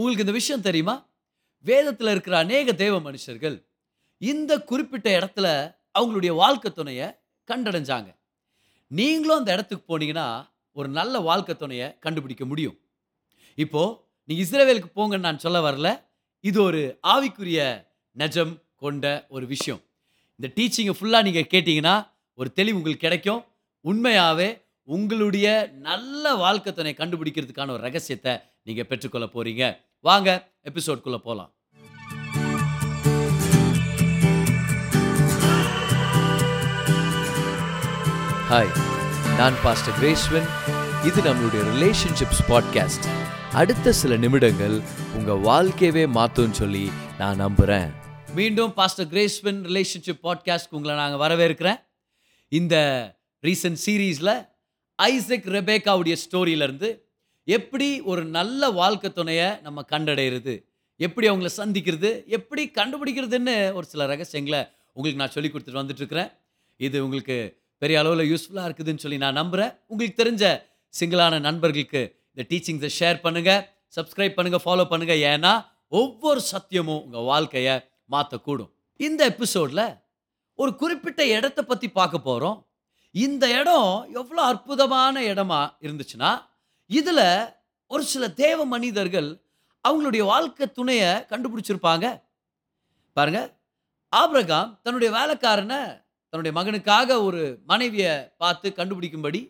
உங்களுக்கு இந்த விஷயம் தெரியுமா? வேதத்தில் இருக்கிற அநேக தேவ மனுஷர்கள் இந்த குறிப்பிட்ட இடத்துல அவங்களுடைய வாழ்க்கை துணையை கண்டடைஞ்சாங்க. நீங்களும் அந்த இடத்துக்கு போனீங்கன்னா ஒரு நல்ல வாழ்க்கை துணையை கண்டுபிடிக்க முடியும். இப்போது நீங்கள் இஸ்ரவேலுக்கு போங்கன்னு நான் சொல்ல வரல. இது ஒரு ஆவிக்குரிய நெஜம் கொண்ட ஒரு விஷயம். இந்த டீச்சிங்கை ஃபுல்லாக நீங்கள் கேட்டிங்கன்னா ஒரு தெளிவு உங்களுக்கு கிடைக்கும். உண்மையாகவே உங்களுடைய நல்ல வாழ்க்கை துணையை கண்டுபிடிக்கிறதுக்கான ஒரு ரகசியத்தை நீங்கள் பெற்றுக்கொள்ள போகிறீங்க. வாங்க எபிசோட்குள்ளே போகலாம். ஹாய், நான் பாஸ்டர் கிரேஸ்வின். இது நம்மளுடைய ரிலேஷன்ஷிப்ஸ் பாட்காஸ்ட். அடுத்த சில நிமிடங்கள் உங்கள் வாழ்க்கையவே மாற்றும்னு சொல்லி நான் நம்புகிறேன். மீண்டும் பாஸ்டர் கிரேஸ்வின் ரிலேஷன்ஷிப் பாட்காஸ்ட்க்கு உங்களை நாங்கள் வரவேற்கிறேன். இந்த ரீசன்ட் சீரீஸில் ஐசக் ரெபேக்காவுடைய ஸ்டோரியிலேருந்து எப்படி ஒரு நல்ல வாழ்க்கை துணையை நம்ம கண்டடைகிறது, எப்படி அவங்கள சந்திக்கிறது, எப்படி கண்டுபிடிக்கிறதுன்னு ஒரு சில ரகசியங்களை உங்களுக்கு நான் சொல்லி கொடுத்துட்டு வந்துட்டுருக்கிறேன். இது உங்களுக்கு பெரிய அளவில் யூஸ்ஃபுல்லாக இருக்குதுன்னு சொல்லி நான் நம்புகிறேன். உங்களுக்கு தெரிஞ்ச சிங்கிளான நண்பர்களுக்கு இந்த டீச்சிங்ஸை ஷேர் பண்ணுங்கள், சப்ஸ்கிரைப் பண்ணுங்கள், ஃபாலோ பண்ணுங்கள். ஏன்னா ஒவ்வொரு சத்தியமும் உங்கள் வாழ்க்கையை மாற்றக்கூடும். இந்த எபிசோடில் ஒரு குறிப்பிட்ட இடத்த பற்றி பார்க்க போகிறோம். இந்த இடம் எவ்வளோ அற்புதமான இடமா இருந்துச்சுன்னா, இதில் ஒரு சில தேவ மனிதர்கள் அவங்களுடைய வாழ்க்கை துணையை கண்டுபிடிச்சிருப்பாங்க. பாருங்கள், ஆபிரகாம் தன்னுடைய வேலைக்காரனை தன்னுடைய மகனுக்காக ஒரு மனைவியை பார்த்து கண்டுபிடிக்கும்படி,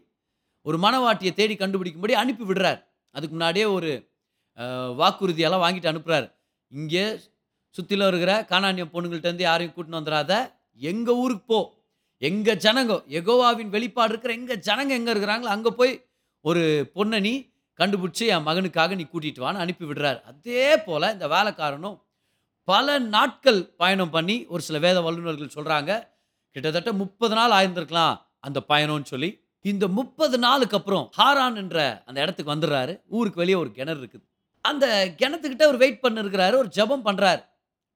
ஒரு மனவாட்டியை தேடி கண்டுபிடிக்கும்படி அனுப்பி விடுறார். அதுக்கு முன்னாடியே ஒரு வாக்குறுதியெல்லாம் வாங்கிட்டு அனுப்புகிறார். இங்கே சுற்றிலும் இருக்கிற கானானிய பொண்ணுங்கள்ட்டேருந்து யாரையும் கூட்டின்னு வந்துடாத, எங்கள் ஊருக்கு போ, எங்கள் ஜனங்க, எகோவாவின் வெளிப்பாடு இருக்கிற எங்கள் ஜனங்க எங்கே இருக்கிறாங்களோ அங்கே போய் ஒரு பொண்ணை நீ கண்டுபிடிச்சி என் மகனுக்காக நீ கூட்டிகிட்டு வான்னு அனுப்பி விடுறார். அதே போல் இந்த வேலைக்காரனும் பல நாட்கள் பயணம் பண்ணி, ஒரு சில வேத வல்லுநர்கள் சொல்கிறாங்க கிட்டத்தட்ட 30 நாள் ஆயிருந்திருக்கலாம் அந்த பயணம்னு சொல்லி, இந்த 30 நாளுக்கு அப்புறம் ஹாரான் என்ற அந்த இடத்துக்கு வந்துடுறாரு. ஊருக்கு வெளியே ஒரு கிணறு இருக்குது. அந்த கிணத்துக்கிட்ட ஒரு வெயிட் பண்ணிருக்கிறாரு, ஒரு ஜபம் பண்ணுறாரு.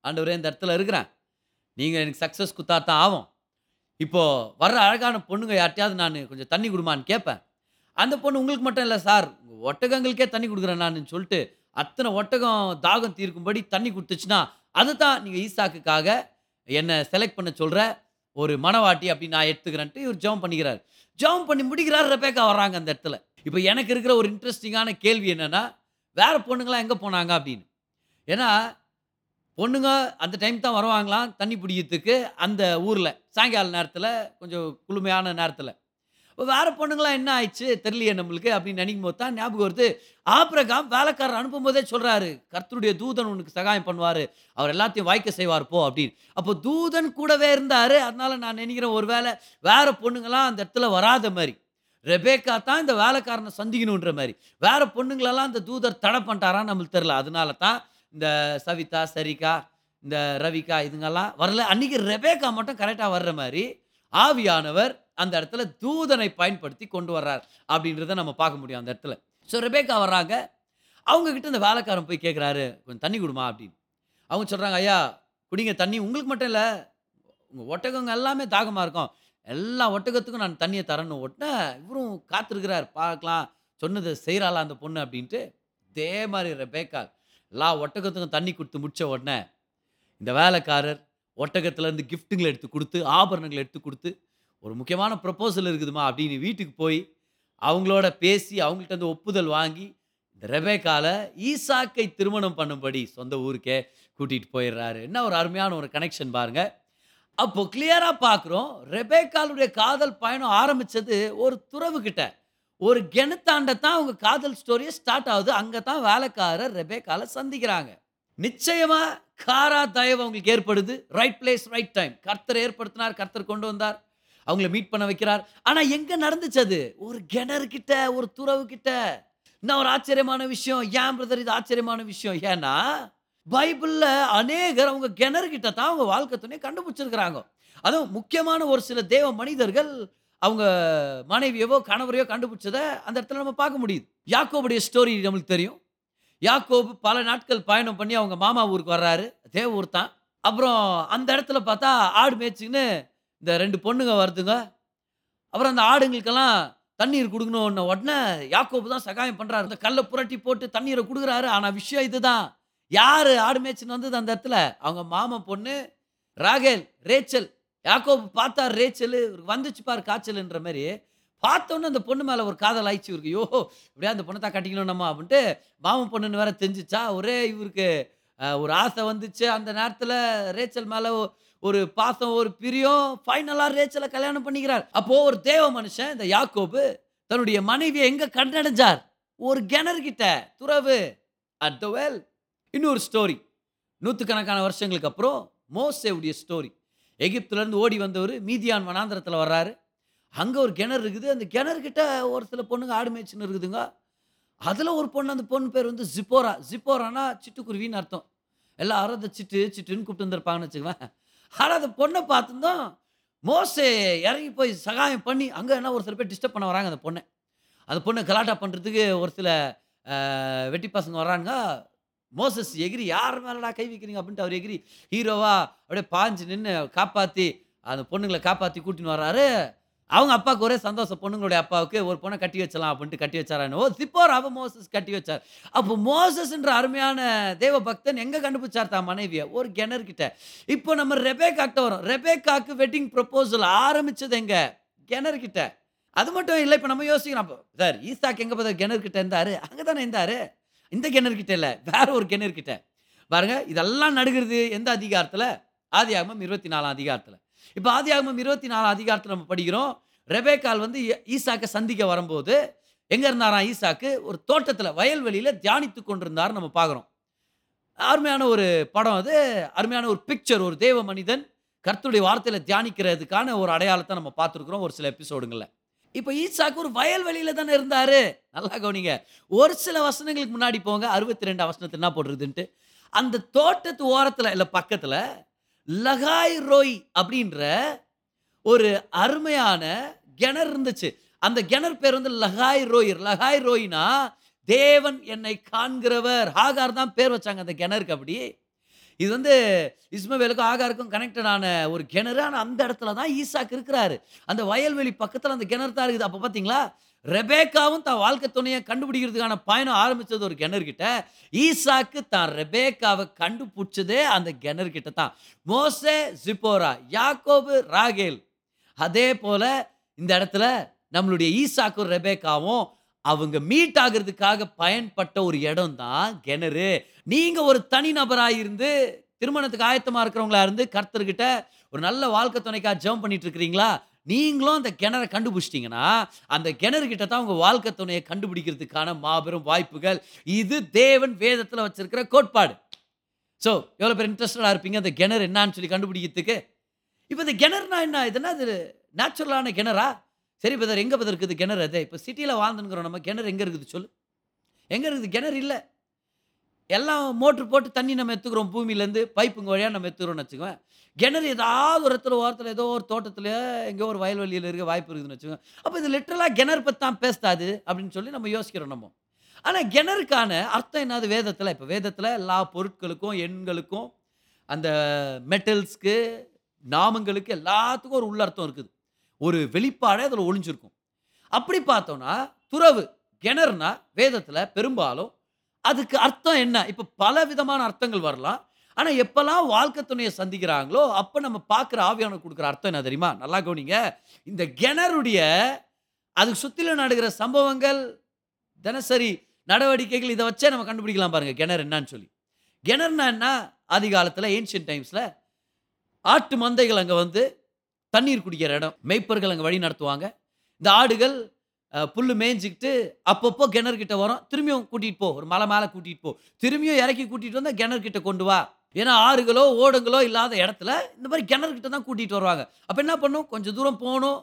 ஆண்டவரே, இந்த இடத்துல இருக்கிறேன், நீங்கள் எனக்கு சக்ஸஸ் குத்தாத்தான் ஆகும். இப்போது வர்ற அழகான பொண்ணுங்க யார்ட்டையாவது நான் கொஞ்சம் தண்ணி கொடுமான்னு கேட்பேன். அந்த பொண்ணு உங்களுக்கு மட்டும் இல்லை சார், உங்கள் ஒட்டகங்களுக்கே தண்ணி கொடுக்குறேன் நான் சொல்லிட்டு அத்தனை ஒட்டகம் தாகம் தீர்க்கும்படி தண்ணி கொடுத்துச்சுன்னா அதை தான் நீங்கள் ஈசாக்குக்காக என்னை செலக்ட் பண்ண சொல்கிற ஒரு மனவாட்டி அப்படி நான் எடுத்துக்கிறேன்ட்டு இவர் ஜெபம் பண்ணிக்கிறார். ஜெபம் பண்ணி முடிக்கிறார். ரெபேக்கா வர்றாங்க அந்த இடத்துல. இப்போ எனக்கு இருக்கிற ஒரு இன்ட்ரெஸ்டிங்கான கேள்வி என்னென்னா, வேறு பொண்ணுங்களாம் எங்கே போனாங்க அப்படின்னு. ஏன்னா பொண்ணுங்க அந்த டைம் தான் வருவாங்களாம் தண்ணி பிடிக்கிறதுக்கு அந்த ஊரில், சாயங்கால நேரத்தில், கொஞ்சம் குளுமையான நேரத்தில். இப்போ வேறு பொண்ணுங்களாம் என்ன ஆயிடுச்சு தெரியலையே நம்மளுக்கு அப்படின்னு நினைக்கும் போது தான் ஞாபகம் வருது, ஆபிரகாம் வேலைக்காரர் அனுப்பும்போதே சொல்கிறாரு, கர்த்தருடைய தூதன் உனக்கு சகாயம் பண்ணுவார், அவர் எல்லாத்தையும் வாய்க்க செய்வார் போ அப்படின்னு. அப்போ தூதன் கூடவே இருந்தார். அதனால் நான் நினைக்கிறேன் ஒரு வேளை வேறு பொண்ணுங்களாம் அந்த இடத்துல வராத மாதிரி, ரெபேக்கா தான் இந்த வேலைக்காரனை சந்திக்கணுன்ற மாதிரி, வேறு பொண்ணுங்களெல்லாம் அந்த தூதர் தடை பண்ணிட்டாரான்னு நம்மளுக்கு தெரில. அதனால தான் இந்த சவிதா, சரிகா, இந்த ரவிகா இதுங்கெல்லாம் வரல. அன்றைக்கி ரெபேக்கா மட்டும் கரெக்டாக வர்ற மாதிரி ஆவியானவர் அந்த இடத்துல தூதனை பயன்படுத்தி கொண்டு வர்றார் அப்படின்றத நம்ம பார்க்க முடியும் அந்த இடத்துல. ஸோ ரெபேக்கா வர்றாங்க. அவங்கக்கிட்ட இந்த வேலைக்காரன் போய் கேட்குறாரு, கொஞ்சம் தண்ணி கொடுமா அப்படின்னு. அவங்க சொல்கிறாங்க, ஐயா குடிங்க தண்ணி, உங்களுக்கு மட்டும் இல்லை, உங்கள் ஒட்டகங்கள் எல்லாமே தாகமாக இருக்கும், எல்லா ஒட்டகத்துக்கும் நான் தண்ணியை தரேன்னு. உடனே இவரும் காத்திருக்கிறார், பார்க்கலாம் சொன்னது செய்கிறாளா அந்த பொண்ணு அப்படின்ட்டு. இதே மாதிரி ரெபேக்கா எல்லா ஒட்டகத்துக்கும் தண்ணி கொடுத்து முடித்த உடனே இந்த வேலைக்காரர் ஒட்டகத்துலேருந்து கிஃப்ட்டுங்களை எடுத்து கொடுத்து, ஆபரணங்களை எடுத்து கொடுத்து, ஒரு முக்கியமான ப்ரப்போசல் இருக்குதுமா அப்படின்னு வீட்டுக்கு போய் அவங்களோட பேசி அவங்கள்ட்ட அந்த ஒப்புதல் வாங்கி இந்த ரெபேக்கால ஈசாக்கை திருமணம் பண்ணும்படி சொந்த ஊருக்கே கூட்டிகிட்டு போயிடுறாரு. என்ன ஒரு அருமையான ஒரு கனெக்ஷன் பாருங்கள். அப்போது கிளியராக பார்க்குறோம், ரெபேக்காலுடைய காதல் பயணம் ஆரம்பித்தது ஒரு துறவுக்கிட்ட, ஒரு கிணத்தாண்ட தான் அவங்க காதல் ஸ்டோரியை ஸ்டார்ட் ஆகுது. அங்கே தான் வேலைக்காரர் ரெபேக்கால சந்திக்கிறாங்க. நிச்சயமாக காரா தயவு அவங்களுக்கு ஏற்படுது. Right place, right time. கர்த்தர் ஏற்படுத்தினார், கர்த்தர் கொண்டு வந்தார், அவங்கள மீட் பண்ண வைக்கிறார். ஆனால் எங்கே நடந்துச்சு அது? ஒரு கிணறுக்கிட்ட, ஒரு துறவுக்கிட்ட. இன்னும் ஒரு ஆச்சரியமான விஷயம். ஏன் பிரதர் இது ஆச்சரியமான விஷயம்? ஏன்னா பைபிளில் அநேகர் அவங்க கிணறுக்கிட்ட தான் அவங்க வாழ்க்கை துணையை கண்டுபிடிச்சிருக்கிறாங்க. அதுவும் முக்கியமான ஒரு சில தேவ மனிதர்கள் அவங்க மனைவியவோ கணவரையோ கண்டுபிடிச்சதை அந்த இடத்துல நம்ம பார்க்க முடியுது. யாக்கோபுடைய ஸ்டோரி நம்மளுக்கு தெரியும். யாக்கோபு பல நாட்கள் பயணம் பண்ணி அவங்க மாமா ஊருக்கு வர்றாரு, தேவ ஊர் தான். அப்புறம் அந்த இடத்துல பார்த்தா ஆடு மேய்ச்சின்னு இந்த 2 பொண்ணுங்க வருதுங்க. அப்புறம் அந்த ஆடுங்களுக்கெல்லாம் தண்ணீர் கொடுக்கணும். உடனே யாக்கோபு தான் சகாயம் பண்ணுறாரு, அந்த கல்லை புரட்டி போட்டு தண்ணீரை கொடுக்குறாரு. ஆனால் விஷயம் இதுதான், யார் ஆடு மேய்ச்சின்னு வந்தது அந்த இடத்துல? அவங்க மாமா பொண்ணு ராகேல், ரேச்சல். யாக்கோபு பார்த்தார் ரேச்சல் வந்துச்சு பார் காய்ச்சல்ன்ற மாதிரி. பார்த்தோன்னே அந்த பொண்ணு மேலே ஒரு காதல் ஆயிடுச்சு இவருக்கு. யோ இப்படியா அந்த பொண்ணை தான் கட்டிக்கணும் நம்ம அப்படின்ட்டு மாமன் பொண்ணுன்னு வேற தெரிஞ்சிச்சா. ஒரே இவருக்கு ஒரு ஆசை வந்துச்சு அந்த நேரத்தில். ரேச்சல் மேலே ஒரு பாசம், ஒரு பிரியம். ஃபைனலாக ரேச்சலை கல்யாணம் பண்ணிக்கிறார். அப்போது ஒரு தேவ மனுஷன் இந்த யாக்கோபு தன்னுடைய மனைவியை எங்கே கண்டடைஞ்சார்? ஒரு கிணறுகிட்ட, துறவு, அட் த வெல். இன்னொரு ஸ்டோரி, நூற்றுக்கணக்கான வருஷங்களுக்கு அப்புறம் மோசேவுடைய ஸ்டோரி. எகிப்துலேருந்து ஓடி வந்தவர் மீதியான் வனாந்திரத்தில் வர்றாரு. அங்கே ஒரு கிணறு இருக்குது. அந்த கிணறுகிட்ட ஒரு சில பொண்ணுங்க ஆடு மேய்ச்சின்னு இருக்குதுங்க. அதில் ஒரு பொண்ணு, அந்த பொண்ணு பேர் வந்து ஜிப்போரா. ஜிப்போரானா சிட்டுக்குருவின்னு அர்த்தம். எல்லாரும் அதை சிட்டு சிட்டுன்னு கூப்பிட்டு வந்துருப்பாங்கன்னு வச்சுக்குவேன். ஆனால் அந்த பொண்ணை பார்த்துருந்தோம் மோசே இறங்கி போய் சகாயம் பண்ணி, அங்கே என்ன ஒரு சில பேர் டிஸ்டர்ப் பண்ண வராங்க அந்த பொண்ணை. அந்த பொண்ணை கலாட்டா பண்ணுறதுக்கு ஒரு சில வெட்டி பசங்க வராங்க. மோசஸ் எகிரி, யார் மேலடா கை வைக்கிறீங்க அப்படின்ட்டு அவர் எகிரி ஹீரோவா அப்படியே பாஞ்சு நின்று காப்பாற்றி அந்த பொண்ணுங்களை காப்பாற்றி கூட்டின்னு வர்றாரு. அவங்க அப்பாவுக்கு ஒரே சந்தோஷம், பொண்ணுங்களுடைய அப்பாவுக்கு ஒரு பொண்ணை கட்டி வச்சலாம் அப்படின்ட்டு கட்டி வச்சாரான்னு. ஓ திப்போர் அவ மோசஸ் கட்டி வச்சார். அப்போ மோசஸ்ன்ற அருமையான தேவ பக்தன் எங்கே கண்டுபிடிச்சார் தான் மனைவியை? ஒரு கிணறுகிட்ட. இப்போ நம்ம ரெபேக்காட்ட வரோம். ரெபேக்காக்கு வெட்டிங் ப்ரப்போசல் ஆரம்பித்தது எங்கே? கிணறுகிட்ட. அது மட்டும் இல்லை, இப்போ நம்ம யோசிக்கிறோம், அப்போ சார் ஈசாக்கு எங்கே பார்த்தா கிணறுகிட்ட இருந்தார்? அங்கே தானே இருந்தார். இந்த கிணறுகிட்ட இல்லை, வேற ஒரு கிணறுகிட்ட. பாருங்கள், இதெல்லாம் நடக்கிறது எந்த அதிகாரத்தில்? ஆதியாகமம் 24 அதிகாரத்தில். இப்போ ஆதியாகமம் 24 அதிகாரத்தில் நம்ம படிக்கிறோம், ரெபேக்கால் வந்து ஈசாக்கை சந்திக்க வரும்போது எங்கே இருந்தாராம்? ஈசாக்கு ஒரு தோட்டத்தில், வயல்வெளியில் தியானித்து கொண்டிருந்தார் நம்ம பார்க்குறோம். அருமையான ஒரு படம் அது, அருமையான ஒரு பிக்சர். ஒரு தேவ மனிதன் கர்த்தருடைய வார்த்தையில் தியானிக்கிறதுக்கான ஒரு அடையாளத்தை நம்ம பார்த்துருக்குறோம் ஒரு சில எபிசோடுங்களில். இப்போ ஈசாக்கு ஒரு வயல்வெளியில் தானே இருந்தார். நல்லா கவனிங்க, ஒரு சில வசனங்களுக்கு முன்னாடி போங்க, 62 வசனத்தை என்ன போடுறதுன்ட்டு. அந்த தோட்டத்து ஓரத்தில் இல்லை பக்கத்தில் லகாய் ரோய் அப்படின்ற ஒரு அருமையான கிணறு இருந்துச்சு. அந்த கிணறு பேர் வந்து லகாய் ரோய். லகாய் ரோய்னா தேவன் என்னை காண்கிறவர். ஆகார் தான் பேர் வச்சாங்க அந்த கிணறுக்கு. அப்படி இது வந்து இஸ்மவேலுக்கும் ஆகாருக்கும் கனெக்டடான ஒரு கிணறு. ஆனால் அந்த இடத்துல தான் ஈசாக்கு இருக்கிறாரு. அந்த வயல்வெளி பக்கத்தில் அந்த கிணறு தான் இருக்குது. அப்போ பார்த்தீங்களா, ரெபேக்காவும் தான் வாழ்க்கை துணையை கண்டுபிடிக்கிறதுக்கான பயணம் ஆரம்பித்தது ஒரு கிணறுகிட்ட. ஈசாக்கு தான் ரெபேக்காவை கண்டுபிடிச்சதே அந்த கிணறுகிட்ட தான். மோசே, ஜிப்போரா, யாக்கோபு, ராகேல். அதே போல் இந்த இடத்துல நம்மளுடைய ஈசாக்கும் ரெபேக்காவும் அவங்க மீட் ஆகிறதுக்காக பயன்பட்ட ஒரு இடம் தான் கிணறு. நீங்கள் ஒரு தனிநபராக இருந்து, திருமணத்துக்கு ஆயத்தமாக இருக்கிறவங்களா இருந்து, கர்த்தர்கிட்ட ஒரு நல்ல வாழ்க்கை துணைக்காக ஜெபம் பண்ணிட்டு இருக்கிறீங்களா? நீங்களும் அந்த கிணறை கண்டுபிடிச்சிட்டிங்கன்னா அந்த கிணறுகிட்ட தான் உங்கள் வாழ்க்கை துணையை கண்டுபிடிக்கிறதுக்கான மாபெரும் வாய்ப்புகள். இது தேவன் வேதத்தில் வச்சிருக்கிற கோட்பாடு. ஸோ எவ்வளோ பேர் இன்ட்ரெஸ்டடாக இருப்பீங்க அந்த கிணறு என்னான்னு சொல்லி கண்டுபிடிக்கிறதுக்கு? இப்போ இந்த கிணறுனா என்ன? இதுனா இது நேச்சுரலான கிணறா? சரி பதர், எங்கே பதர் இருக்குது கிணறு? அது இப்போ சிட்டியில் வாழ்ந்துங்கிறோம் நம்ம. கிணறு எங்கே இருக்குது சொல்லு? எங்கே இருக்குது கிணறு? இல்லை, எல்லாம் மோட்ரு போட்டு தண்ணி நம்ம எடுத்துக்கிறோம் பூமியிலேருந்து, பைப்புங்க வழியாக நம்ம எடுத்துக்கிறோம்னு வச்சுக்கோங்க. கிணறு ஏதாவது ஒரு இடத்துல, ஓரத்தில், ஏதோ ஒரு தோட்டத்தில், எங்கேயோ ஒரு வயல்வெளியில் இருக்க வாய்ப்பு இருக்குதுன்னு வச்சுக்கோங்க. அப்போ இது லிட்டரலாக கிணறு பற்றி தான் பேசுதாது அப்படின்னு சொல்லி நம்ம யோசிக்கிறோம் நம்ம. ஆனால் கிணறுக்கான அர்த்தம் என்னது வேதத்தில்? இப்போ வேதத்தில் எல்லா பொருட்களுக்கும், எண்களுக்கும், அந்த மெட்டல்ஸ்க்கு, நாமங்களுக்கு, எல்லாத்துக்கும் ஒரு உள்ளர்த்தம் இருக்குது, ஒரு வெளிப்பாடே அதில் ஒழிஞ்சிருக்கும். அப்படி பார்த்தோன்னா துறவு கிணறுனா வேதத்தில் பெரும்பாலும் அதுக்கு அர்த்தம் என்ன? இப்போ பல விதமான அர்த்தங்கள் வரலாம். ஆனால் எப்போல்லாம் வாழ்க்கை துணையை சந்திக்கிறாங்களோ அப்போ நம்ம பார்க்குற ஆவியானவர் கொடுக்குற அர்த்தம் என்ன தெரியுமா? நல்லா கவனிங்க, இந்த கிணறுடைய அதுக்கு சுற்றில நடக்கிற சம்பவங்கள், தினசரி நடவடிக்கைகள், இதை வச்சே நம்ம கண்டுபிடிக்கலாம் பாருங்கள் கிணறு என்னான்னு சொல்லி. கிணறுனா என்ன? ஆதி காலத்தில், ஏன்ஷியன்ட் டைம்ஸில் ஆட்டு மந்தைகள் அங்கே வந்து தண்ணீர் குடிக்கிற இடம். மேய்ப்பர்கள் அங்கே வழி நடத்துவாங்க. இந்த ஆடுகள் புல் மேய்ஞ்சிக்கிட்டு அப்பப்போ கிணறுகிட்ட வரும். திரும்பியும் கூட்டிகிட்டு போ, ஒரு மலை மேலே கூட்டிகிட்டு போ, திரும்பியும் இறக்கி கூட்டிகிட்டு வந்தால் கிணறுகிட்ட கொண்டு வா. ஏன்னா ஆறுகளோ ஓடுங்களோ இல்லாத இடத்துல இந்த மாதிரி கிணறுகிட்ட தான் கூட்டிகிட்டு வருவாங்க. அப்போ என்ன பண்ணும்? கொஞ்சம் தூரம் போகணும்,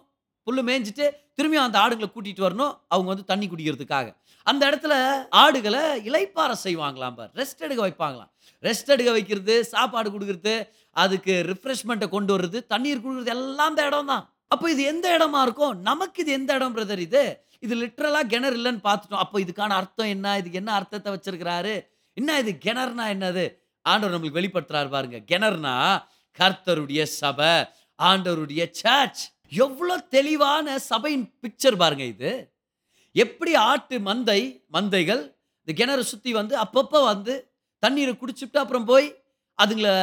புல் மேய்ஞ்சிட்டு திரும்பியும் அந்த ஆடுகளை கூட்டிகிட்டு வரணும். அவங்க வந்து தண்ணி குடிக்கிறதுக்காக அந்த இடத்துல ஆடுகளை இலைப்பார செய்வாங்களாம் பார், ரெஸ்ட் எடுக்க வைப்பாங்களாம். ரெஸ்ட் எடுக்க வைக்கிறது, சாப்பாடு கொடுக்குறது, அதுக்கு ரிஃப்ரெஷ்மெண்ட்டை கொண்டு வர்றது, தண்ணீர் கொடுக்குறது, எல்லாம் அந்த இடம் தான். அப்போ இது எந்த இடமா இருக்கும்? நமக்கு இது எந்த இடம் பிரதர்? இது லிட்ரலாக கிணறு இல்லைன்னு பார்த்துட்டோம். அப்போ இதுக்கான அர்த்தம் என்ன? இதுக்கு என்ன அர்த்தத்தை வச்சிருக்கிறாரு? என்ன இது கிணறுனா என்னது? ஆண்டவர் நம்மளுக்கு வெளிப்படுத்துறாரு பாருங்க. கிணறுனா கர்த்தருடைய சபை, ஆண்டவருடைய சர்ச். எவ்வளோ தெளிவான சபையின் பிக்சர் பாருங்க. இது எப்படி ஆட்டு மந்தைகள் இந்த கிணறு சுற்றி வந்து அப்பப்போ வந்து தண்ணீரை குடிச்சுட்டு அப்புறம் போய் அதுங்களை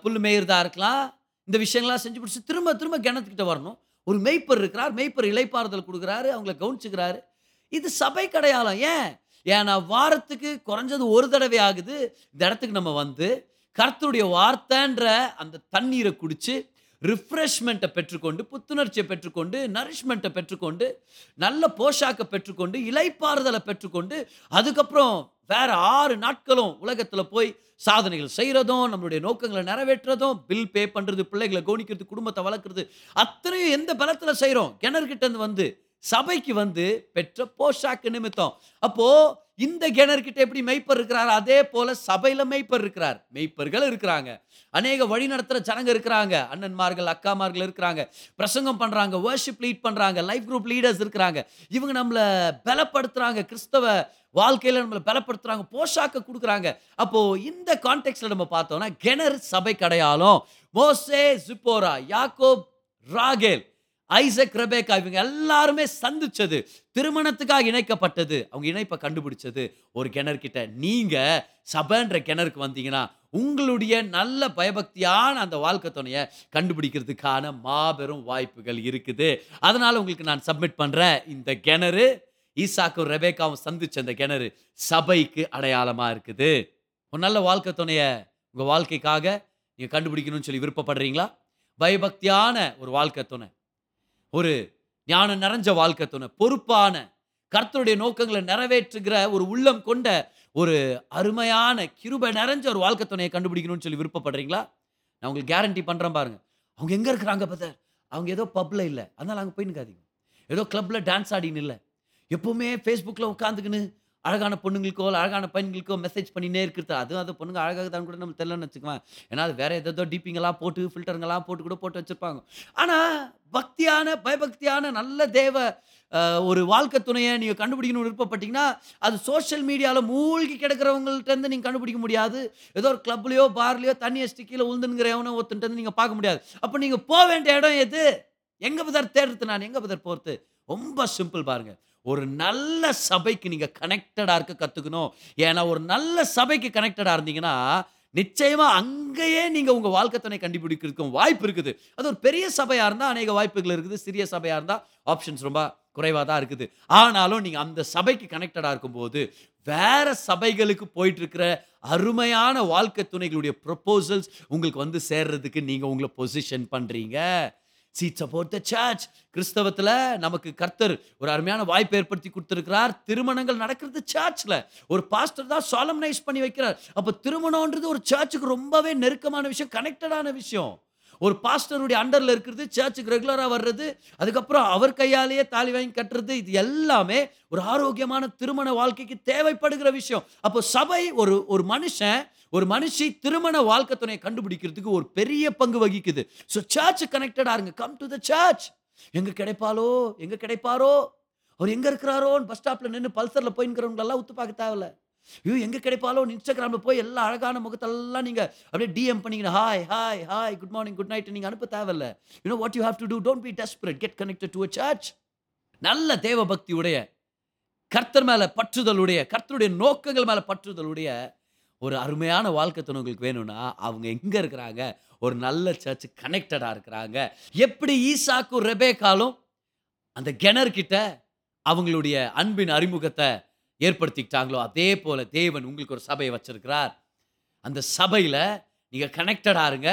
புல் மேயிறதா இருக்கலாம், இந்த விஷயங்கள்லாம் செஞ்சு பிடிச்சி திரும்ப திரும்ப கிணத்துக்கிட்ட வரணும். ஒரு மேய்ப்பர் இருக்கிறார், மேய்ப்பர் இலைப்பாறுதல் கொடுக்குறாரு, அவங்கள கவனிச்சுக்கிறாரு. இது சபை கிடையாலும் ஏன்? ஏன்னா வாரத்துக்கு குறைஞ்சது ஒரு தடவை ஆகுது இந்த இடத்துக்கு நம்ம வந்து கர்த்தருடைய வார்த்தைன்ற அந்த தண்ணீரை குடித்து ரிஃப்ரெஷ்மெண்ட்டை பெற்றுக்கொண்டு, புத்துணர்ச்சியை பெற்றுக்கொண்டு, நரிஷ்மெண்ட்டை பெற்றுக்கொண்டு, நல்ல போஷாக்கை பெற்றுக்கொண்டு, இலைப்பாறுதலை பெற்றுக்கொண்டு, அதுக்கப்புறம் வேறு 6 நாட்களும் உலகத்தில் போய் சாதனைகள் செய்கிறதும், நம்மளுடைய நோக்கங்களை நிறைவேற்றுறதும், பில் பே பண்ணுறது, பிள்ளைகளை கவனிக்கிறது, குடும்பத்தை வளர்க்குறது, அத்தனையும் எந்த பலத்தில் செய்கிறோம்? கிணறுகிட்டேருந்து வந்து சபைக்கு வந்து பெற்ற போஷாக்கு நிமித்தம். அப்போது இந்த கிணறுகிட்ட எப்படி மெய்ப்பர் இருக்கிறார், அதே போல் சபையில் மெய்ப்பர் இருக்கிறார், மெய்ப்பர்கள் இருக்கிறாங்க, அநேக வழி நடத்துகிற ஜனங்க இருக்கிறாங்க, அண்ணன்மார்கள் அக்காமார்கள் இருக்கிறாங்க, பிரசங்கம் பண்ணுறாங்க, வர்ஷிப் லீட் பண்ணுறாங்க, லைஃப் குரூப் லீடர்ஸ் இருக்கிறாங்க. இவங்க நம்மளை பலப்படுத்துகிறாங்க, கிறிஸ்தவ வாழ்க்கையில் நம்மளை பலப்படுத்துகிறாங்க, போஷாக்க கொடுக்குறாங்க. அப்போது இந்த கான்டெக்ஸ்டில் நம்ம பார்த்தோம்னா கிணறு சபை கடையாலும் மோசே, ஜிப்போரா, யாக்கோப், ராகேல், ஐசக், ரெபேக்கா இவங்க எல்லாருமே சந்திச்சது, திருமணத்துக்காக இணைக்கப்பட்டது, அவங்க இணைப்பை கண்டுபிடிச்சது ஒரு கிணறுகிட்ட. நீங்கள் சபைன்ற கிணறுக்கு வந்தீங்கன்னா உங்களுடைய நல்ல பயபக்தியான அந்த வாழ்க்கை துணையை கண்டுபிடிக்கிறதுக்கான மாபெரும் வாய்ப்புகள் இருக்குது. அதனால் உங்களுக்கு நான் சப்மிட் பண்ணுறேன், இந்த கிணறு ஈசாக்கும் ரெபேக்காவும் சந்திச்ச அந்த கிணறு சபைக்கு அடையாளமாக இருக்குது. ஒரு நல்ல வாழ்க்கை துணையை உங்கள் வாழ்க்கைக்காக நீங்கள் கண்டுபிடிக்கணும்னு சொல்லி விருப்பப்படுறீங்களா? பயபக்தியான ஒரு வாழ்க்கை துணை, ஒரு ஞானம் நிறைஞ்ச வாழ்க்கை துணை, பொறுப்பான கர்த்தருடைய நோக்கங்களை நிறைவேற்றுகிற ஒரு உள்ளம் கொண்ட ஒரு அருமையான கிருபை நிறைஞ்ச ஒரு வாழ்க்கை துணையை கண்டுபிடிக்கணும்னு சொல்லி விருப்பப்படுறீங்களா? நான் உங்களுக்கு கேரண்டி பண்ணுறேன் பாருங்க. அவங்க எங்கே இருக்கிறாங்க பதர்? அவங்க ஏதோ பப்ல இல்லை, அதனால் அங்கே போய் நிற்காதீங்க. ஏதோ கிளப்பில் டான்ஸ் ஆடின்னு இல்லை, எப்போவுமே ஃபேஸ்புக்கில் உட்காந்துக்குன்னு அழகான பொண்ணுங்களுக்கோ அழகான பையன்களுக்கோ மெசேஜ் பண்ணினே இருக்கிறது, அதுவும் அந்த பொண்ணுங்க அழகாக தான் கூட நம்ம தெரியலன்னு வச்சுக்குவேன். ஏன்னா அது வேறு ஏதோ டிப்பிங்கெல்லாம் போட்டு ஃபில்டருங்கெல்லாம் போட்டு கூட போட்டு வச்சுருப்பாங்க. ஆனால் பக்தியான பயபக்தியான நல்ல தேவ ஒரு வாழ்க்கை துணையை நீங்கள் கண்டுபிடிக்கணும்னு விருப்பப்பட்டீங்கன்னா அது சோஷியல் மீடியாவில் மூழ்கி கிடக்கிறவங்கள்ட்டேருந்து நீங்கள் கண்டுபிடிக்க முடியாது. ஏதோ ஒரு கிளப்லையோ பார்லையோ தண்ணி அடிச்சு கீழே உழுந்துங்கிறவனோ ஒருத்தன்ட்டு நீங்கள் பார்க்க முடியாது. அப்போ நீங்கள் போக வேண்டிய இடம் எது? எங்கே பதர் தேடுறது? நான் எங்கே பதர் போகிறது? ரொம்ப சிம்பிள் பாருங்கள், ஒரு நல்ல சபைக்கு நீங்கள் கனெக்டடாக இருக்க கற்றுக்கணும். ஏன்னா ஒரு நல்ல சபைக்கு கனெக்டடாக இருந்தீங்கன்னா நிச்சயமாக அங்கேயே நீங்கள் உங்கள் வாழ்க்கை துணை கண்டுபிடிக்கிறதுக்கும் வாய்ப்பு இருக்குது. அது ஒரு பெரிய சபையாக இருந்தால் அநேக வாய்ப்புகள் இருக்குது, சிறிய சபையாக இருந்தால் ஆப்ஷன்ஸ் ரொம்ப குறைவாக தான் இருக்குது. ஆனாலும் நீங்கள் அந்த சபைக்கு கனெக்டடாக இருக்கும்போது வேறு சபைகளுக்கு போயிட்டுருக்கிற அருமையான வாழ்க்கை துணைகளுடைய ப்ரொப்போசல்ஸ் உங்களுக்கு வந்து சேர்றதுக்கு நீங்கள் உங்களை பொசிஷன் பண்ணுறீங்க. Seed support the church. கிறிஸ்தவத்தில் நமக்கு கர்த்தர் ஒரு அருமையான வாய்ப்பு ஏற்படுத்தி கொடுத்துருக்கிறார். திருமணங்கள் நடக்கிறது சர்ச்சில், ஒரு பாஸ்டர் தான் சாலம்னைஸ் பண்ணி வைக்கிறார். அப்போ திருமணம்ன்றது ஒரு சர்ச்சுக்கு ரொம்பவே நெருக்கமான விஷயம், கனெக்டடான விஷயம். ஒரு பாஸ்டருடைய அண்டரில் இருக்கிறது, சர்ச்சுக்கு ரெகுலராக வர்றது, அதுக்கப்புறம் அவர் கையாலேயே தாலி வாங்கி கட்டுறது, இது எல்லாமே ஒரு ஆரோக்கியமான திருமண வாழ்க்கைக்கு தேவைப்படுகிற விஷயம். அப்போ சபை ஒரு மனுஷன் ஒரு மனுஷி திருமண வாழ்க்கை துணையை கண்டுபிடிக்கிறதுக்கு ஒரு பெரிய பங்கு வகிக்குது. ஸோ சர்ச் கனெக்டடாக இருங்க. Come to the church. எங்கே கிடைப்பாலோ, எங்கே கிடைப்பாரோ, அவர் எங்கே இருக்கிறாரோன்னு பஸ் ஸ்டாப்பில் நின்று பல்சரில் போயின்னுக்கிறவங்களெல்லாம் உத்து பார்க்க தேவையில்ல. ஐயோ எங்கே கிடைப்பாலோன்னு இன்ஸ்டாகிராமில் போய் எல்லா அழகான முகத்தெல்லாம் நீங்கள் அப்படியே டிஎம் பண்ணிங்கன்னா hi hi hi good morning good night நீங்கள் அனுப்ப தேவையில்ல. You know what you have to do, don't be desperate, get connected to a church. நல்ல தேவபக்தி உடைய, கர்த்தர் மேலே பற்றுதலுடைய, கர்த்தருடைய நோக்கங்கள் மேலே பற்றுதலுடைய ஒரு அருமையான வாழ்க்கை துணை உங்களுக்கு வேணும்னா அவங்க எங்கே இருக்கிறாங்க? ஒரு நல்ல சர்ச்சு கனெக்டடாக இருக்கிறாங்க. எப்படி ஈசாக்கும் ரெபேக்காலும் அந்த கிணறுகிட்ட அவங்களுடைய அன்பின் அறிமுகத்தை ஏற்படுத்திக்கிட்டாங்களோ அதே போல் தேவன் உங்களுக்கு ஒரு சபையை வச்சுருக்கிறார். அந்த சபையில் நீங்கள் கனெக்டடாக இருங்க.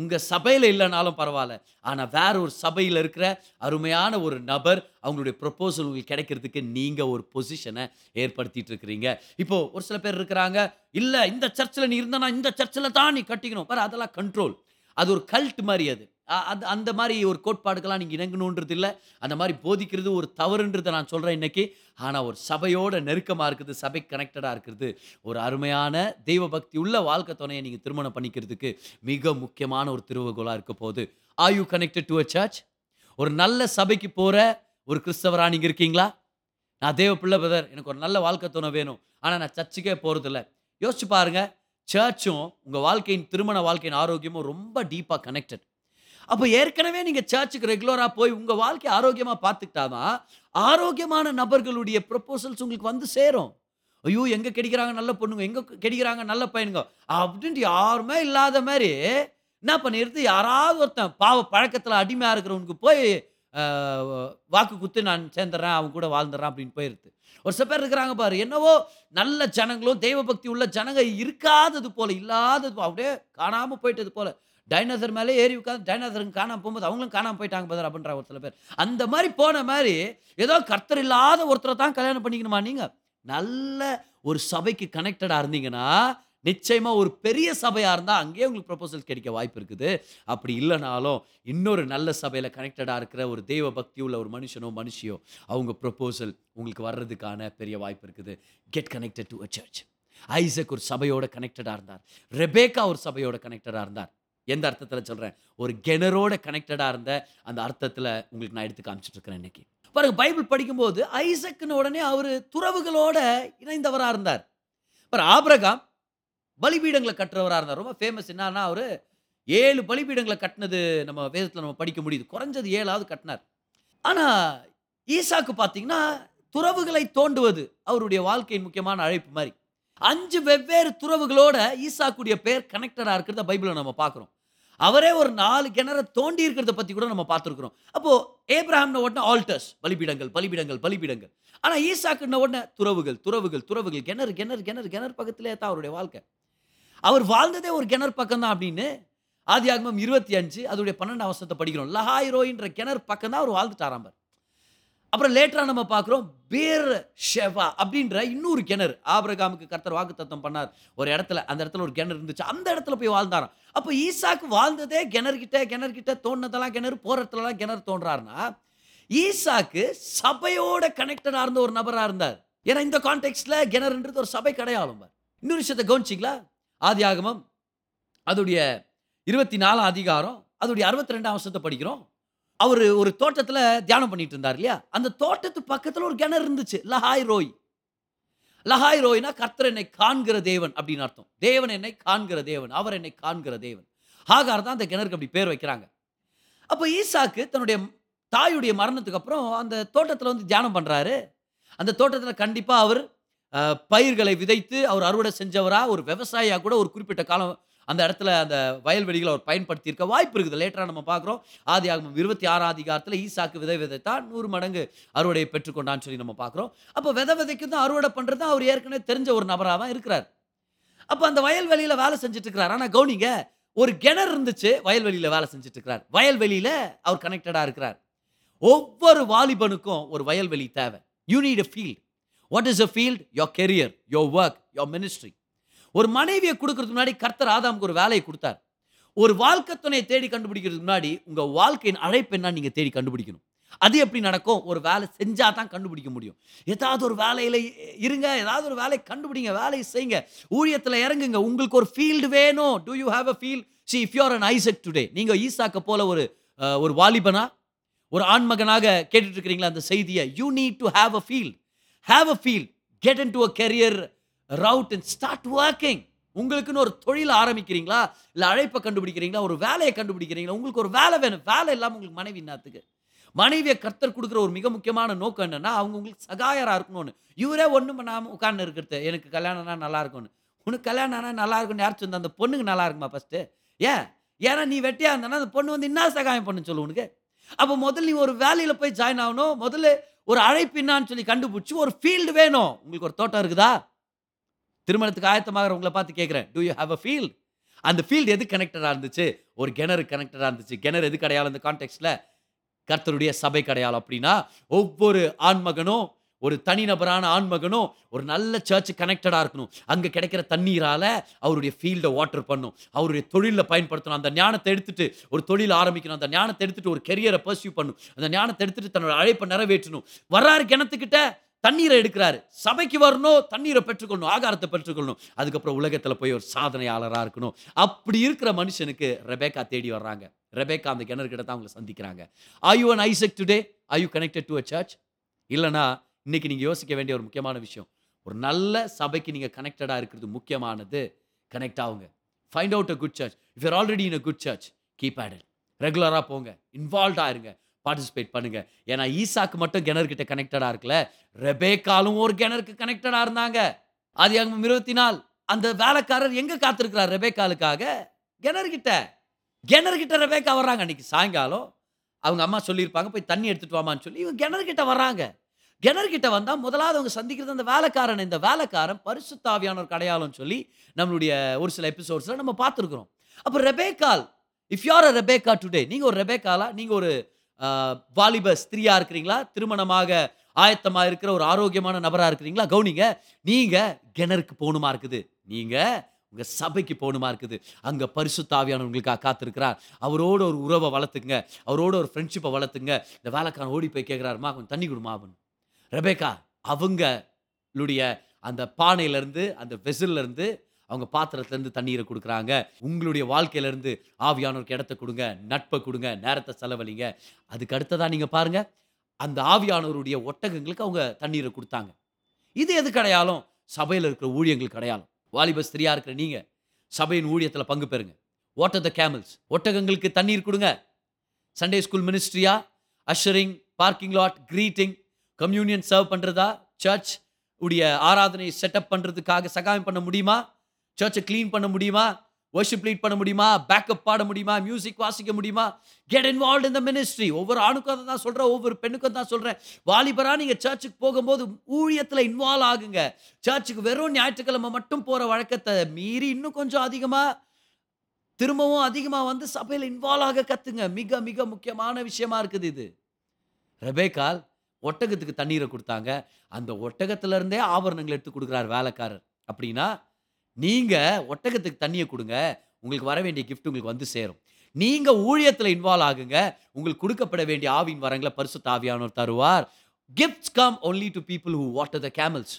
உங்கள் சபையில் இல்லைனாலும் பரவாயில்ல, ஆனால் வேற ஒரு சபையில் இருக்கிற அருமையான ஒரு நபர் அவங்களுடைய ப்ரொப்போசல் உங்களுக்கு கிடைக்கிறதுக்கு நீங்கள் ஒரு பொசிஷனை ஏற்படுத்திகிட்டு இருக்கிறீங்க. இப்போது ஒரு சில பேர் இருக்கிறாங்க, இல்லை இந்த சர்ச்சில் நீ இருந்தானா இந்த சர்ச்சில் தான் நீ கட்டிக்கணும் பாரு, அதெல்லாம் கண்ட்ரோல், அது ஒரு கல்ட் மாதிரி, அது அந்த மாதிரி ஒரு கோட்பாடுக்கெல்லாம் நீங்கள் இணங்கணுன்றது இல்லை. அந்த மாதிரி போதிக்கிறது ஒரு தவறுன்றதை நான் சொல்கிறேன் இன்றைக்கி. ஆனால் ஒரு சபையோட நெருக்கமாக இருக்கிறது, சபை கனெக்டடாக இருக்கிறது ஒரு அருமையான தெய்வபக்தி உள்ள வாழ்க்கை துணையை நீங்கள் திருமணம் பண்ணிக்கிறதுக்கு மிக முக்கியமான ஒரு திருவுகோலாக இருக்க போகுது. Are you connected to a church? ஒரு நல்ல சபைக்கு போகிற ஒரு கிறிஸ்தவராக நீங்கள் இருக்கீங்களா? நான் தேவ பிள்ளை பிரதர், எனக்கு ஒரு நல்ல வாழ்க்கை துணை வேணும், ஆனால் நான் சர்ச்சுக்கே போகிறதில்ல. யோசிச்சு பாருங்கள், சர்ச்சும் உங்கள் வாழ்க்கையின் திருமண வாழ்க்கையின் ஆரோக்கியமும் ரொம்ப டீப்பாக கனெக்டட். அப்போ ஏற்கனவே நீங்கள் சர்ச்சுக்கு ரெகுலராக போய் உங்கள் வாழ்க்கையை ஆரோக்கியமாக பார்த்துக்கிட்டாதான் ஆரோக்கியமான நபர்களுடைய ப்ரொப்போசல்ஸ் உங்களுக்கு வந்து சேரும். ஐயோ எங்கே கிடைக்கிறாங்க நல்ல பொண்ணுங்க, எங்கே கிடைக்கிறாங்க நல்ல பையனுங்க அப்படின்ட்டு யாருமே இல்லாத மாதிரி என்ன பண்ணிடுது, யாராவது ஒருத்தன் பாவ பழக்கத்தில் அடிமையாக இருக்கிறவனுக்கு போய் வாக்கு குத்து நான் சேர்ந்துடுறேன் அவங்க கூட வாழ்ந்துடுறான் அப்படின்னு போயிடுது. ஒரு சில பேர் இருக்கிறாங்க பாரு, என்னவோ நல்ல ஜனங்களோ தெய்வ பக்தி உள்ள ஜனங்க இருக்காதது போல் இல்லாதது போல் அப்படியே காணாமல் போயிட்டது போல், டைனோசர் மேலே ஏறி உட்காந்து டைனோசருக்கு காணாமல் போகும்போது அவங்களும் காணாமல் போயிட்டாங்க பாரு அப்படின்ற ஒரு சில பேர். அந்த மாதிரி போன மாதிரி ஏதோ கர்த்தர் இல்லாத ஒருத்தரை தான் கல்யாணம் பண்ணிக்கணுமா? நீங்கள் நல்ல ஒரு சபைக்கு கனெக்டடாக இருந்தீங்கன்னா நிச்சயமாக ஒரு பெரிய சபையாக இருந்தால் அங்கேயே உங்களுக்கு ப்ரொபோசல் கிடைக்க வாய்ப்பு இருக்குது. அப்படி இல்லைனாலும் இன்னொரு நல்ல சபையில் கனெக்டடாக இருக்கிற ஒரு தெய்வ பக்தி உள்ள ஒரு மனுஷனோ மனுஷியோ அவங்க ப்ரொபோசல் உங்களுக்கு வர்றதுக்கான பெரிய வாய்ப்பு இருக்குது. Get connected to a church. Isaac ஒரு சபையோட கனெக்டடாக இருந்தார், ரெபேக்கா ஒரு சபையோட கனெக்டடாக இருந்தார். எந்த அர்த்தத்தில் சொல்கிறேன், ஒரு கெனரோட கனெக்டடாக இருந்த அந்த அர்த்தத்தில் உங்களுக்கு நான் எடுத்து காமிச்சிட்டு இருக்கிறேன். இன்னைக்கு பாருங்க, பைபிள் படிக்கும்போது ஐசக்குன்னு உடனே அவர் துறவுகளோட இணைந்தவராக இருந்தார். பாருங்க, ஆபிரகாம் பலிபீடங்களை கட்டுறவராக இருந்தார். ரொம்ப ஃபேமஸ் என்னன்னா, அவர் 7 பலிபீடங்களை கட்டினது நம்ம வேதத்தில் நம்ம படிக்க முடியுது. குறைஞ்சது 7ஆவது கட்டினார். ஆனால் ஈசாக்கு பார்த்தீங்கன்னா துறவுகளை தோண்டுவது அவருடைய வாழ்க்கையின் முக்கியமான அழைப்பு மாதிரி. 5 வெவ்வேறு துறவுகளோட ஈசாக்குடைய பேர் கனெக்டடாக இருக்கிறத பைபிளில் நம்ம பார்க்குறோம். அவரே ஒரு 4 கிணற தோண்டி இருக்கிறத பற்றி கூட நம்ம பார்த்துருக்குறோம். அப்போது ஏப்ரஹாம்ன உடனே ஆல்டர்ஸ், பலிபீடங்கள் பலிபீடங்கள் பலிபீடங்கள். ஆனால் ஈசாக்குன்ன உடனே துறவுகள் துறவுகள் துறவுகள், கிணறு கிணறு கிணறு கிணறு பக்கத்திலே தான் அவருடைய வாழ்க்கை. அவர் வாழ்ந்ததே ஒரு கிணறு பக்கம் தான் அப்படின்னு ஆதியாகமம் 25 அதோடைய 12 வசனத்தை படிக்கிறோம். லஹாய்ரோயின்ற கிணறு பக்கம் தான் அவர் வாழ்ந்துட்டாராம்பர். அப்புறம் லேட்டராக நம்ம பார்க்குறோம் பேர் ஷெவா அப்படின்ற இன்னொரு கிணறு. ஆபிரகாமுக்கு கர்த்தர் வாக்குத்தத்தம் பண்ணார் ஒரு இடத்துல, அந்த இடத்துல ஒரு கிணறு இருந்துச்சு, அந்த இடத்துல போய் வாழ்ந்தாராம். அப்போ ஈசாக்கு வாழ்ந்ததே கிணறுகிட்ட கிணறுகிட்ட, தோண்டினதெல்லாம் கிணறு, போகிற இடத்துலலாம் கிணறு தோன்றாருன்னா ஈசாக்கு சபையோட கனெக்டடாக இருந்த ஒரு நபராக இருந்தார். ஏன்னா இந்த கான்டெக்ஸ்டில் கிணறுன்றது ஒரு சபை கிடையாதும்பார். இன்னொரு விஷயத்தை கவனிச்சிங்களா, ஆதியாகமம் அதோடைய 24 அதிகாரம் அதோடைய 62 வசனத்தை படிக்கிறோம். அவர் ஒரு தோட்டத்தில் தியானம் பண்ணிட்டு இருந்தார் இல்லையா, அந்த தோட்டத்து பக்கத்தில் ஒரு கிணறு இருந்துச்சு, லஹாய் ரோய். லஹாய் ரோய்னா கர்த்தர் என்னை காண்கிற தேவன் அப்படின்னு அர்த்தம். தேவன் என்னை காண்கிற தேவன், அவர் என்னை காண்கிற தேவன். ஆகார் தான் அந்த கிணறுக்கு அப்படி பேர் வைக்கிறாங்க. அப்போ ஈசாக்கு தன்னுடைய தாயுடைய மரணத்துக்கு அப்புறம் அந்த தோட்டத்தில் வந்து தியானம் பண்ணுறாரு. அந்த தோட்டத்தில் கண்டிப்பாக அவர் பயிர்களை விதைத்து அவர் அறுவடை செஞ்சவராக, ஒரு விவசாயியாக கூட ஒரு குறிப்பிட்ட காலம் அந்த இடத்துல அந்த வயல்வெளிகளை அவர் பயன்படுத்தியிருக்க வாய்ப்பு இருக்குது. லேட்டராக நம்ம பார்க்குறோம் ஆதியாகமம் 26 அதிகாரத்தில் ஈசாக்கு விதை விதைத்தான் 100 மடங்கு அறுவடையை பெற்றுக்கொண்டான்னு சொல்லி நம்ம பார்க்குறோம். அப்போ விதை விதைக்கு தான் அறுவடை பண்ணுறது அவர் ஏற்கனவே தெரிஞ்ச ஒரு நபராக தான் இருக்கிறார். அப்போ அந்த வயல்வெளியில் வேலை செஞ்சுட்டு இருக்கிறார். ஆனால் கவுனிங்க, ஒரு கிணறு இருந்துச்சு, வயல்வெளியில் வேலை செஞ்சுட்டு இருக்கிறார், வயல்வெளியில் அவர் கனெக்டடாக இருக்கிறார். ஒவ்வொரு வாலிபனுக்கும் ஒரு வயல்வெளி தேவை. You need a field. What is a field? Your career, your work, your ministry. ஒரு மனைவியை கொடுக்கறதுக்கு முன்னாடி கர்த்தர் ஆதாமுக்கு ஒரு வேலையை கொடுத்தார். ஒரு வாழ்க்கை துணையை தேடி கண்டுபிடிக்கிறதுக்கு முன்னாடி உங்கள் வாழ்க்கையின் அழைப்பு என்ன நீங்கள் தேடி கண்டுபிடிக்கணும். அது எப்படி நடக்கும்? ஒரு வேலை செஞ்சால் தான் கண்டுபிடிக்க முடியும். ஏதாவது ஒரு வேலையில் இருங்க, ஏதாவது ஒரு வேலையை கண்டுபிடிங்க, வேலையை செய்யுங்க, ஊழியத்தில் இறங்குங்க. உங்களுக்கு ஒரு ஃபீல்டு வேணும். Do you have a field? See, if you are an Isaac today, நீங்கள் ஈசாக்க போல ஒரு வாலிபனா ஒரு ஆண்மகனாக கேட்டுட்டு இருக்கிறீங்களா அந்த செய்தியை? You need to have a field. Have a field, get into a career route and start working. உங்களுக்குன்னு ஒரு தொழில் ஆரம்பிக்கிறீங்களா, இல்லை அழைப்பை கண்டுபிடிக்கிறீங்களா, ஒரு வேலையை கண்டுபிடிக்கிறீங்களா? உங்களுக்கு ஒரு வேலை வேணும். வேலை இல்லாமல் உங்களுக்கு மனைவி என்னத்துக்கு? மனைவியை கர்த்தர் கொடுக்குற ஒரு மிக முக்கியமான நோக்கம் என்னென்னா, அவங்க உங்களுக்கு சகாயராக இருக்கணும்னு. இவரே ஒன்றும் பண்ணாமல் உட்கார்ந்து இருக்கிறது, எனக்கு கல்யாணம்னா நல்லா இருக்கும்னு. உனக்கு கல்யாணம்னா நல்லா இருக்குன்னு யார் சொன்ன? அந்த பொண்ணுக்கு நல்லா இருக்குமா ஃபஸ்ட்டு? ஏன்னா நீ வெட்டியாக இருந்தனா அந்த பொண்ணு வந்து என்ன சகாயம் பண்ணுன்னு சொல்லு உனக்கு. அப்போ முதல்ல நீ ஒரு வேலையில் போய் ஜாயின் ஆகணும். முதல்ல ஒரு அழைப்பு என்னான்னு சொல்லி கண்டுபிடிச்சி ஒரு ஃபீல்டு வேணும். உங்களுக்கு ஒரு தோட்டம் இருக்குதா? திருமணத்துக்கு ஆயத்தமாகறவங்களை பார்த்து கேட்குறேன், do you have a field? அந்த ஃபீல்டு எது கனெக்டடாக இருந்துச்சு? ஒரு கிணறு கனெக்டடாக இருந்துச்சு. கிணறு எது கிடையாது அந்த கான்டெக்ஸ்டில்? கர்த்தருடைய சபை கிடையாது. அப்படின்னா ஒவ்வொரு ஆண்மகனும் ஒரு தனிநபரான ஆண்மகனும் ஒரு நல்ல சர்ச்சு கனெக்டடாக இருக்கணும். அங்கே கிடைக்கிற தண்ணீரால் அவருடைய ஃபீல்டை வாட்டர் பண்ணணும், அவருடைய தொழிலில் பயன்படுத்தணும். அந்த ஞானத்தை எடுத்துகிட்டு ஒரு தொழில் ஆரம்பிக்கணும், அந்த ஞானத்தை எடுத்துகிட்டு ஒரு கெரியரை பர்சியூ பண்ணணும், அந்த ஞானத்தை எடுத்துகிட்டு தன்னோட அழைப்பை நிறைவேற்றணும். வர்றாரு கிணத்துக்கிட்ட, தண்ணீரை எடுக்கிறாரு. சபைக்கு வரணும், தண்ணீரை பெற்றுக்கொள்ளணும், ஆகாரத்தை பெற்றுக்கொள்ளணும், அதுக்கப்புறம் உலகத்தில் போய் ஒரு சாதனையாளராக இருக்கணும். அப்படி இருக்கிற மனுஷனுக்கு ரெபேக்கா தேடி வர்றாங்க. ரெபேக்கா அந்த கிணறுக்கிட்ட தான் அவங்களை சந்திக்கிறாங்க. Are you an Isaac today? Are you connected to a church? இல்லைனா இன்றைக்கி நீங்கள் யோசிக்க வேண்டிய ஒரு முக்கியமான விஷயம், ஒரு நல்ல சபைக்கு நீங்கள் கனெக்டடாக இருக்கிறது முக்கியமானது. கனெக்ட் ஆகுங்க. Find out a good church. If you're already in a good church, keep at it. ரெகுலராக போங்க, இன்வால்வ் ஆயிருங்க, பார்ட்டிசிபேட் பண்ணுங்க. ஏன்னா ஈசாக்கு மட்டும் கிணறுகிட்ட கனெக்டடாக இருக்கல, ரெபேக்காலும் ஒரு கிணறுக்கு கனெக்டடாக இருந்தாங்க. ஆதியாகமம் 24 அந்த வேலைக்காரர் எங்கே காத்திருக்கிறார்? ரெபேக்காலுக்காக கிணறுகிட்ட ரெபேக்கா வர்றாங்க. அன்னைக்கு சாயங்காலம் அவங்க அம்மா சொல்லியிருப்பாங்க போய் தண்ணி எடுத்துட்டு வாமான்னு சொல்லி இவங்க கிணறுகிட்ட வர்றாங்க. கிணறுகிட்ட வந்தால் முதலாவது அவங்க சந்திக்கிறது அந்த வேலைக்காரன். இந்த வேலைக்காரன் பரிசுத்த ஆவியானவர் அடையாளம்னு சொல்லி நம்மளுடைய ஒரு சில எபிசோட்ஸில் நம்ம பார்த்துருக்குறோம். அப்போ ரெபேக்கால், if you are a Rebekah today, நீங்கள் ஒரு ரெபேக்காலா, நீங்கள் ஒரு வாலிப ஸ்திரியா இருக்கிறீங்களா, திருமணமாக ஆயத்தமாக இருக்கிற ஒரு ஆரோக்கியமான நபராக இருக்கிறீங்களா, கவுனிங்க, நீங்கள் கிணறுக்கு போகணுமா இருக்குது, நீங்கள் உங்கள் சபைக்கு போகணுமா இருக்குது. அங்கே பரிசுத்த ஆவியானவங்களுக்காக காத்திருக்கிறார். அவரோட ஒரு உறவை வளர்த்துங்க, அவரோட ஒரு ஃப்ரெண்ட்ஷிப்பை வளர்த்துங்க. இந்த வேலைக்காரன் ஓடி போய் கேட்குறாருமா கொஞ்சம் தண்ணி கொடுமா அப்படின்னு. ரெபேக்கா அவங்களுடைய அந்த பானையிலேருந்து, அந்த வெசிலேருந்து, அவங்க பாத்திரத்துலேருந்து தண்ணீரை கொடுக்குறாங்க. உங்களுடைய வாழ்க்கையிலேருந்து ஆவியானவருக்கு இடத்த கொடுங்க, நட்பை கொடுங்க, நேரத்தை செலவழிங்க. அதுக்கு அடுத்ததான் நீங்கள் பாருங்கள், அந்த ஆவியானவருடைய ஒட்டகங்களுக்கு அவங்க தண்ணீரை கொடுத்தாங்க. இது எது அடையாளம்? சபையில் இருக்கிற ஊழியங்களுக்கு அடையாளம். வாலிப ஸ்திரியாக இருக்கிற நீங்கள் சபையின் ஊழியத்தில் பங்கு பெறுங்க. வாட்டர் த கேமல்ஸ், ஒட்டகங்களுக்கு தண்ணீர் கொடுங்க. சண்டே ஸ்கூல் மினிஸ்ட்ரியா, ushering, parking lot, greeting, communion serve பண்ணுறதா, சர்ச் உடைய ஆராதனை செட்டப் பண்ணுறதுக்காக சகாயம் பண்ண முடியுமா, சர்ச்சை க்ளீன் பண்ண முடியுமா, வர்ஷிப் லீட் பண்ண முடியுமா, பேக்கப் பாட முடியுமா, மியூசிக் வாசிக்க முடியுமா? Get involve in the ministry. ஒவ்வொரு ஆணுக்கும் அதை தான் சொல்கிறேன், ஒவ்வொரு பெண்ணுக்கும் தான் சொல்கிறேன். வாலிபராக நீங்கள் சர்ச்சுக்கு போகும்போது ஊழியத்தில் இன்வால்வ் ஆகுங்க. சர்ச்சுக்கு வெறும் ஞாயிற்றுக்கிழமை மட்டும் போகிற வழக்கத்தை மீறி இன்னும் கொஞ்சம் அதிகமாக, திரும்பவும் அதிகமாக வந்து சபையில் இன்வால்வ் ஆக கற்றுங்க. மிக மிக முக்கியமான விஷயமா இருக்குது இது. ரெபேக்கால் ஒட்டகத்துக்கு தண்ணீரை கொடுத்தாங்க. அந்த ஒட்டகத்திலருந்தே ஆபரணங்கள் எடுத்து கொடுக்குறார் வேலைக்காரர். அப்படின்னா நீங்கள் ஒட்டகத்துக்கு தண்ணியை கொடுங்க, உங்களுக்கு வர வேண்டிய கிஃப்ட் உங்களுக்கு வந்து சேரும். நீங்கள் ஊழியத்தில் இன்வால்வ் ஆகுங்க, உங்களுக்கு கொடுக்கப்பட வேண்டிய ஆவியின் வரங்களை பரிசுத்த ஆவியானவர் தருவார். Gifts come only to people who water the camels.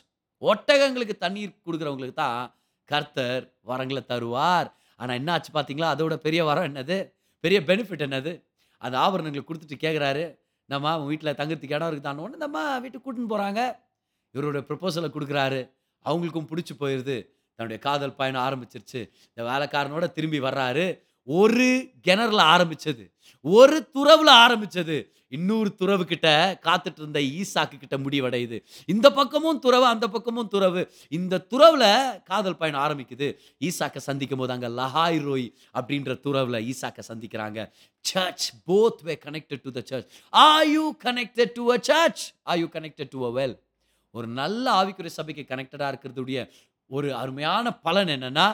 ஒட்டகங்களுக்கு தண்ணீர் கொடுக்குறவங்களுக்கு தான் கர்த்தர் வரங்களை தருவார். ஆனால் என்ன ஆச்சு பார்த்தீங்களா? அதோட பெரிய வரம் என்னது, பெரிய பெனிஃபிட் என்னது? அந்த ஆபரணங்களுக்கு கொடுத்துட்டு கேட்குறாரு, நம்ம அவன் வீட்டில் தங்குறதுக்கு இடம் இருக்குதான்னு. ஒன்று நம்ம வீட்டுக்கு கூட்டின்னு போகிறாங்க. இவரோட ப்ரொப்போசலை கொடுக்குறாரு. அவங்களுக்கும் பிடிச்சி போயிடுது. தன்னுடைய காதல் பயணம் ஆரம்பிச்சிருச்சு. இந்த வேலைக்காரனோட திரும்பி வர்றாரு. ஒரு கிணறுல ஆரம்பிச்சது, ஒரு துறவுல ஆரம்பிச்சது, இன்னொரு துறவு கிட்ட காத்துட்டு இருந்த ஈசாக்கு கிட்ட முடிவடையுது. இந்த பக்கமும் துறவு, அந்த பக்கமும் துறவு. இந்த துறவுல காதல் பயணம் ஆரம்பிக்குது. ஈசாக்கை சந்திக்கும் போது அங்கே லஹாய் ரோய் அப்படின்ற துறவுல ஈசாக்கை சந்திக்கிறாங்க. Church, both way connected to the church. Are you connected to a church? Are you connected to a well? ஒரு நல்ல ஆவிக்குரிய சபைக்கு கனெக்டடாக இருக்கிறதுடைய ஒரு அருமையான பலன் என்னென்னா,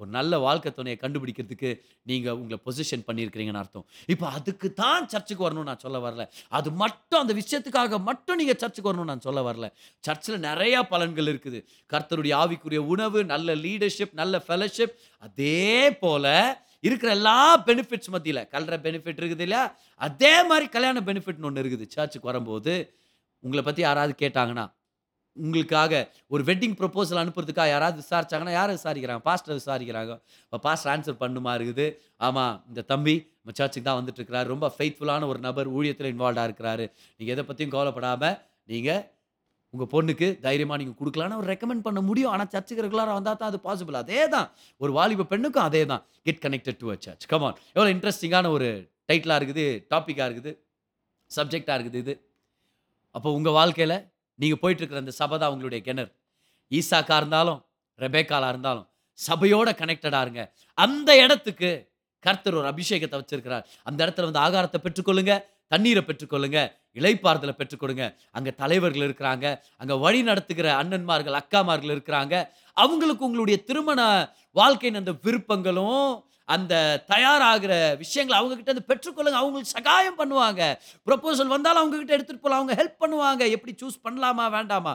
ஒரு நல்ல வாழ்க்கை துணையை கண்டுபிடிக்கிறதுக்கு நீங்கள் உங்களை பொசிஷன் பண்ணியிருக்கிறீங்கன்னு அர்த்தம். இப்போ அதுக்கு தான் சர்ச்சுக்கு வரணும்னு நான் சொல்ல வரல. அது மட்டும் அந்த விஷயத்துக்காக மட்டும் நீங்கள் சர்ச்சுக்கு வரணும்னு நான் சொல்ல வரல. சர்ச்சில் நிறையா பலன்கள் இருக்குது. கர்த்தருடைய ஆவிக்குரிய உணவு, நல்ல லீடர்ஷிப், நல்ல ஃபெலோஷிப், அதே போல் இருக்கிற எல்லா பெனிஃபிட்ஸ் மத்தியில் கல்ற பெனிஃபிட் இருக்குது இல்லையா, அதே மாதிரி கல்யாண பெனிஃபிட்னு ஒன்று இருக்குது. சர்ச்சுக்கு வரும்போது உங்களை பற்றி யாராவது கேட்டாங்கன்னா, உங்களுக்காக ஒரு வெட்டிங் ப்ரொப்போசல் அனுப்புறதுக்காக யாராவது விசாரிச்சாங்கன்னா, யாரை விசாரிக்கிறாங்க? பாஸ்டர் விசாரிக்கிறாங்க. இப்போ பாஸ்டர் ஆன்சர் பண்ணுமா இருக்குது, ஆமாம் இந்த தம்பி நம்ம சர்ச்சுக்கு தான் வந்துட்டுருக்கிறாரு, ரொம்ப ஃபெய்த்ஃபுல்லான ஒரு நபர், ஊழியத்தில் இன்வால்வாக இருக்கிறாரு, நீங்கள் எதை பற்றியும் கவலைப்படாமல் நீங்கள் உங்கள் பொண்ணுக்கு தைரியமாக நீங்கள் கொடுக்கலான்னு ஒரு ரெக்கமெண்ட் பண்ண முடியும். ஆனால் சர்ச்சுக்கு ரெகுலராக வந்தால் தான் அது பாசிபிள். அதே தான் ஒரு வாலிப பெண்ணுக்கும் அதே தான். Get connected to a church. Come on, எவ்வளோ இன்ட்ரெஸ்டிங்கான ஒரு டைட்டிலாக இருக்குது, டாப்பிக்காக இருக்குது, சப்ஜெக்டாக இருக்குது இது. அப்போ உங்கள் வாழ்க்கையில் நீங்கள் போயிட்டுருக்கிற அந்த சபை தான் உங்களுடைய கிணறு. ஈசாக்கா இருந்தாலும் ரெபேக்காலாக இருந்தாலும் சபையோட கனெக்டடாக இருங்க. அந்த இடத்துக்கு கர்த்தர் ஒரு அபிஷேகத்தை வச்சிருக்கிறார். அந்த இடத்துல வந்து ஆகாரத்தை பெற்றுக்கொள்ளுங்க, தண்ணீரை பெற்றுக்கொள்ளுங்க, இளைப்பாறுதலை பெற்றுக்கொடுங்க. அங்கே தலைவர்கள் இருக்கிறாங்க, அங்கே வழி நடத்துகிற அண்ணன்மார்கள், அக்காமார்கள் இருக்கிறாங்க. அவங்களுக்கு உங்களுடைய திருமண வாழ்க்கையின் அந்த விருப்பங்களும் அந்த தயாராகிற விஷயங்களை அவங்கக்கிட்ட வந்து பெற்றுக்கொள்ளுங்க. அவங்களுக்கு சகாயம் பண்ணுவாங்க. ப்ரொப்போசல் வந்தாலும் அவங்கக்கிட்ட எடுத்துகிட்டு போகலாம், அவங்க ஹெல்ப் பண்ணுவாங்க. எப்படி சூஸ் பண்ணலாமா வேண்டாமா?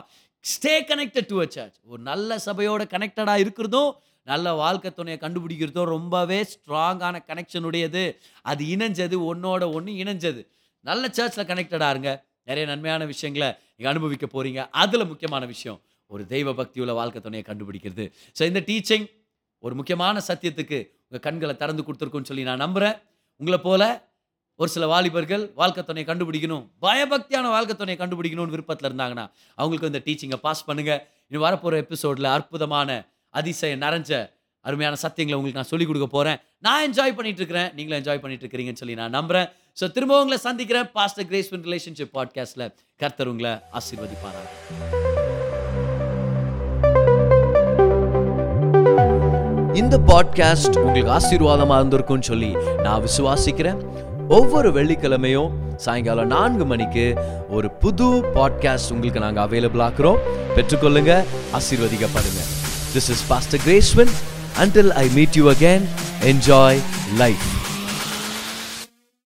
Stay connected to a church. ஒரு நல்ல சபையோட கனெக்டடாக இருக்கிறதும் நல்ல வாழ்க்கை துணையை கண்டுபிடிக்கிறதும் ரொம்பவே ஸ்ட்ராங்கான கனெக்ஷனுடையது. அது இணைஞ்சது, ஒன்றோட ஒன்று இணைஞ்சது. நல்ல சர்ச்சில் கனெக்டடாக இருங்க. நிறைய நன்மையான விஷயங்களை நீங்கள் அனுபவிக்க போகிறீங்க. அதில் முக்கியமான விஷயம் ஒரு தெய்வ பக்தியுள்ள வாழ்க்கை துணையை கண்டுபிடிக்கிறது. ஸோ இந்த டீச்சிங் ஒரு முக்கியமான சத்தியத்துக்கு உங்கள் கண்களை திறந்து கொடுத்துருக்குன்னு சொல்லி நான் நம்புகிறேன். உங்களை போல் ஒரு சில வாலிபர்கள் வாழ்க்கை துணையை கண்டுபிடிக்கணும், பயபக்தியான வாழ்க்கை துணையை கண்டுபிடிக்கணும்னு விருப்பத்தில் இருந்தாங்கன்னா அவங்களுக்கு இந்த டீச்சிங்கை பாஸ் பண்ணுங்கள். இன்னும் வரப்போகிற எபிசோடில் அற்புதமான அதிசயம் நிறைஞ்ச அருமையான சத்தியங்களை உங்களுக்கு நான் சொல்லிக் கொடுக்க போகிறேன். நான் என்ஜாய் பண்ணிட்டு இருக்கிறேன், நீங்களும் என்ஜாய் பண்ணிட்டு இருக்கிறீங்கன்னு சொல்லி நான் நம்புகிறேன். ஸோ திரும்ப உங்களை சந்திக்கிறேன் பாஸ்டர் கிரேஸ்வின் ரிலேஷன்ஷிப் பாட்காஸ்ட்டில். கர்த்தர் உங்களை ஆசீர்வதிப்பாராக. இந்த பாட்காஸ்ட் உங்களுக்கு ஆசீர்வாதமாக இருந்திருக்கும்னு சொல்லி நான் விசுவாசிக்கிறேன். ஒவ்வொரு வெள்ளிக்கிழமையும் சாயங்காலம் 4 மணிக்கு ஒரு புது பாட்காஸ்ட் உங்களுக்கு நாங்கள் அவைலபிள் ஆக்குறோம். பெற்றுக்கொள்ளுங்க, ஆசீர்வதிக்கப்படுங்க. This is Pastor Gracewin. Until I meet you again, enjoy life.